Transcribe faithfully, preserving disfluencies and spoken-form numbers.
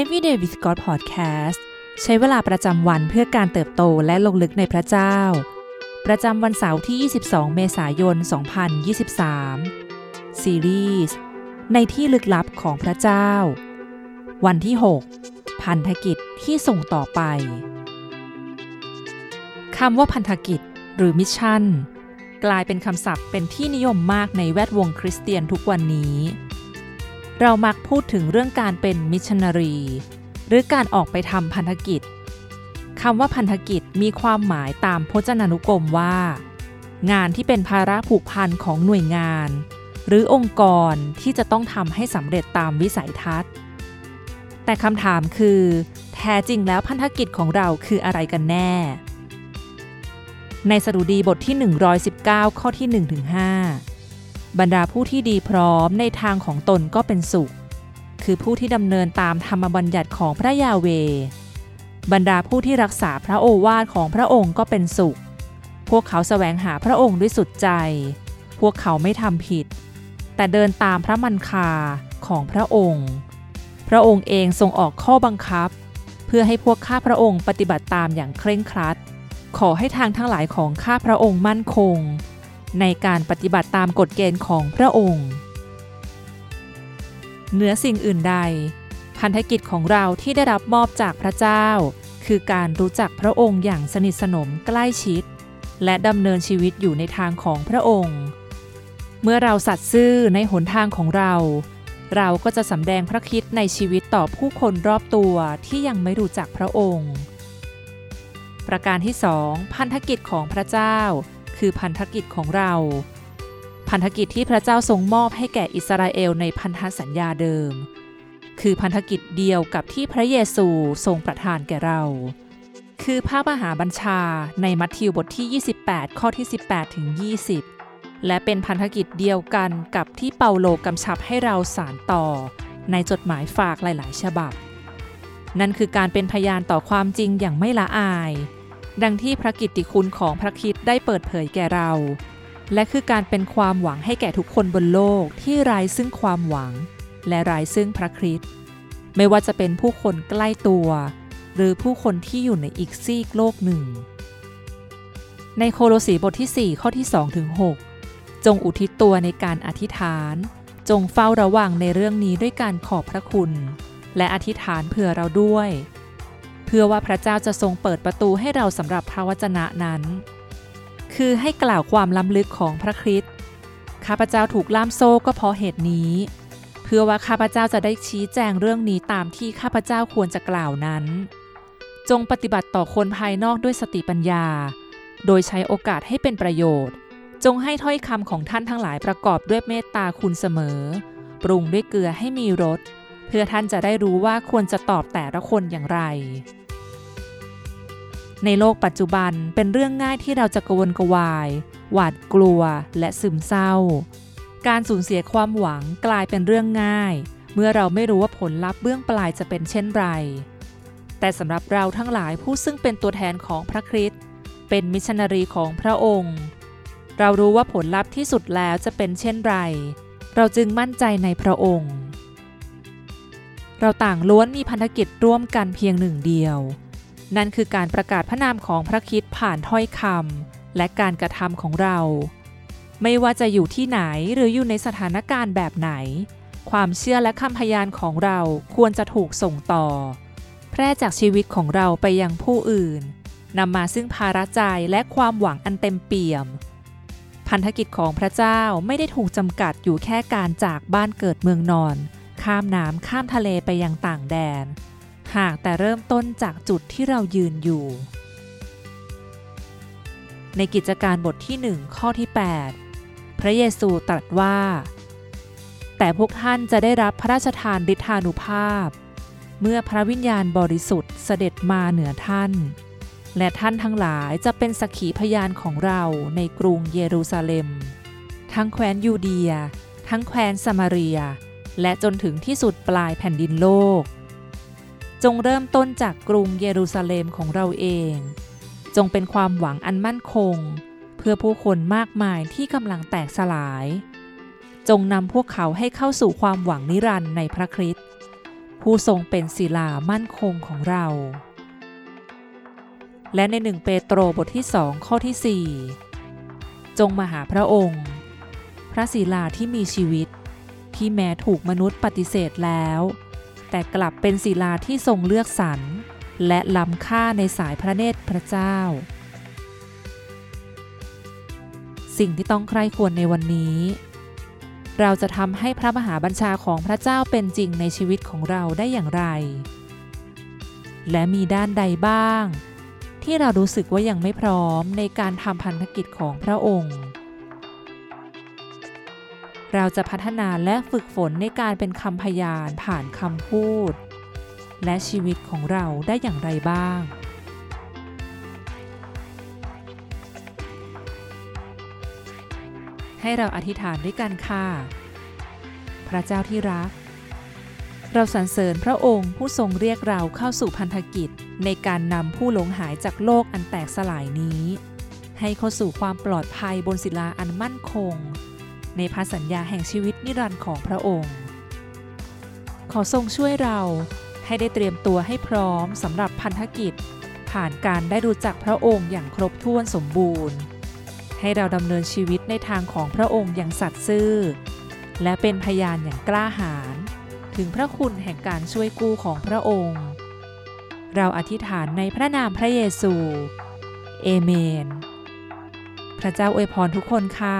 Every Day with God Podcast ใช้เวลาประจำวันเพื่อการเติบโตและลงลึกในพระเจ้าประจำวันเสาร์ที่ยี่สิบสองเมษายนสองพันยี่สิบสามซีรีส์ในที่ลึกลับของพระเจ้าวันที่หกพันธกิจที่ส่งต่อไปคำว่าพันธกิจหรือมิชชั่นกลายเป็นคำศัพท์เป็นที่นิยมมากในแวดวงคริสเตียนทุกวันนี้เรามักพูดถึงเรื่องการเป็นมิชชันนารีหรือการออกไปทำพันธกิจคำว่าพันธกิจมีความหมายตามพจนานุกรมว่างานที่เป็นภาระผูกพันของหน่วยงานหรือองค์กรที่จะต้องทำให้สำเร็จตามวิสัยทัศน์แต่คำถามคือแท้จริงแล้วพันธกิจของเราคืออะไรกันแน่ในสดุดีบทที่หนึ่งร้อยสิบเก้าข้อที่ หนึ่งถึงห้า บรรดาผู้ที่ดีพร้อมในทางของตนก็เป็นสุขคือผู้ที่ดำเนินตามธรรมบัญญัติของพระยาห์เวห์บรรดาผู้ที่รักษาพระโอวาทของพระองค์ก็เป็นสุขพวกเขาแสวงหาพระองค์ด้วยสุดใจพวกเขาไม่ทำผิดแต่เดินตามพระมันคาของพระองค์พระองค์เองทรงออกข้อบังคับเพื่อให้พวกข้าพระองค์ปฏิบัติตามอย่างเคร่งครัดขอให้ทางทั้งหลายของข้าพระองค์มั่นคงในการปฏิบัติตามกฎเกณฑ์ของพระองค์เหนือสิ่งอื่นใดพันธกิจของเราที่ได้รับมอบจากพระเจ้าคือการรู้จักพระองค์อย่างสนิทสนมใกล้ชิดและดำเนินชีวิตอยู่ในทางของพระองค์เมื่อเราสัตย์ซื่อในหนทางของเราเราก็จะสำแดงพระคริสต์ในชีวิตต่อผู้คนรอบตัวที่ยังไม่รู้จักพระองค์ประการที่สองพันธกิจของพระเจ้าคือพันธกิจของเราพันธกิจที่พระเจ้าทรงมอบให้แก่อิสราเอลในพันธสัญญาเดิมคือพันธกิจเดียวกับที่พระเยซูทรงประทานแก่เราคือพระมหาบัญชาในมัทธิวบทที่ยี่สิบแปดข้อที่สิบแปดถึงยี่สิบและเป็นพันธกิจเดียวกันกับที่เปาโลกำชับให้เราสานต่อในจดหมายฝากหลายๆฉบับนั่นคือการเป็นพยานต่อความจริงอย่างไม่ละอายดังที่พระกิตติคุณของพระคริสต์ได้เปิดเผยแก่เราและคือการเป็นความหวังให้แก่ทุกคนบนโลกที่ไร้ซึ่งความหวังและไร้ซึ่งพระคริสต์ไม่ว่าจะเป็นผู้คนใกล้ตัวหรือผู้คนที่อยู่ในอีกซีกโลกหนึ่งในโคโลสีบทที่สี่ข้อที่สองถึงหกจงอุทิศตัวในการอธิษฐานจงเฝ้าระวังในเรื่องนี้ด้วยการขอบพระคุณและอธิษฐานเผื่อเราด้วยเพื่อว่าพระเจ้าจะทรงเปิดประตูให้เราสำหรับพระวจนะนั้นคือให้กล่าวความล้ำลึกของพระคริสต์ข้าพเจ้าถูกล่ามโซ่ก็เพราะเหตุนี้เพื่อว่าข้าพเจ้าจะได้ชี้แจงเรื่องนี้ตามที่ข้าพเจ้าควรจะกล่าวนั้นจงปฏิบัติต่อคนภายนอกด้วยสติปัญญาโดยใช้โอกาสให้เป็นประโยชน์จงให้ถ้อยคำของท่านทั้งหลายประกอบด้วยเมตตาคุณเสมอปรุงด้วยเกลือให้มีรสเพื่อท่านจะได้รู้ว่าควรจะตอบแต่ละคนอย่างไรในโลกปัจจุบันเป็นเรื่องง่ายที่เราจะกระวนกระวายหวาดกลัวและซึมเศร้าการสูญเสียความหวังกลายเป็นเรื่องง่ายเมื่อเราไม่รู้ว่าผลลัพธ์เบื้องปลายจะเป็นเช่นไรแต่สำหรับเราทั้งหลายผู้ซึ่งเป็นตัวแทนของพระคริสต์เป็นมิชชันนารีของพระองค์เรารู้ว่าผลลัพธ์ที่สุดแล้วจะเป็นเช่นไรเราจึงมั่นใจในพระองค์เราต่างล้วนมีพันธกิจร่วมกันเพียงหนึ่งเดียวนั่นคือการประกาศพระนามของพระคริสต์ผ่านถ้อยคำและการกระทำของเราไม่ว่าจะอยู่ที่ไหนหรืออยู่ในสถานการณ์แบบไหนความเชื่อและคำพยานของเราควรจะถูกส่งต่อแพร่จากชีวิตของเราไปยังผู้อื่นนำมาซึ่งภาระใจและความหวังอันเต็มเปี่ยมพันธกิจของพระเจ้าไม่ได้ถูกจำกัดอยู่แค่การจากบ้านเกิดเมืองนอนข้ามน้ำข้ามทะเลไปยังต่างแดนหากแต่เริ่มต้นจากจุดที่เรายืนอยู่ในกิจการบทที่หนึ่งข้อที่แปดพระเยซูตรัสว่าแต่พวกท่านจะได้รับพระราชทานฤทธานุภาพเมื่อพระวิญญาณบริสุทธิ์เสด็จมาเหนือท่านและท่านทั้งหลายจะเป็นสักขีพยานของเราในกรุงเยรูซาเล็มทั้งแคว้นยูเดียทั้งแคว้นซามาเรียและจนถึงที่สุดปลายแผ่นดินโลกจงเริ่มต้นจากกรุงเยรูซาเล็มของเราเองจงเป็นความหวังอันมั่นคงเพื่อผู้คนมากมายที่กำลังแตกสลายจงนำพวกเขาให้เข้าสู่ความหวังนิรันดร์ในพระคริสต์ ผู้ทรงเป็นศิลามั่นคงของเราและในหนึ่งเปโตรบทที่สองข้อที่สี่จงมาหาพระองค์พระศิลาที่มีชีวิตที่แม้ถูกมนุษย์ปฏิเสธแล้วแต่กลับเป็นศิลาที่ทรงเลือกสรรและล้ำค่าในสายพระเนตรพระเจ้าสิ่งที่ต้องใคร่ควรในวันนี้เราจะทำให้พระมหาบัญชาของพระเจ้าเป็นจริงในชีวิตของเราได้อย่างไรและมีด้านใดบ้างที่เรารู้สึกว่ายังไม่พร้อมในการทำพันธกิจของพระองค์เราจะพัฒนาและฝึกฝนในการเป็นคำพยานผ่านคำพูดและชีวิตของเราได้อย่างไรบ้างให้เราอธิษฐานด้วยกันค่ะพระเจ้าที่รักเราสรรเสริญพระองค์ผู้ทรงเรียกเราเข้าสู่พันธกิจในการนำผู้หลงหายจากโลกอันแตกสลายนี้ให้เข้าสู่ความปลอดภัยบนศิลาอันมั่นคงในพันธสัญญาแห่งชีวิตนิรันดร์ของพระองค์ขอทรงช่วยเราให้ได้เตรียมตัวให้พร้อมสำหรับพันธกิจผ่านการได้รู้จักพระองค์อย่างครบถ้วนสมบูรณ์ให้เราดำเนินชีวิตในทางของพระองค์อย่างสัตย์ซื่อและเป็นพยานอย่างกล้าหาญถึงพระคุณแห่งการช่วยกู้ของพระองค์เราอธิษฐานในพระนามพระเยซูเอเมนพระเจ้าอวยพรทุกคนค่ะ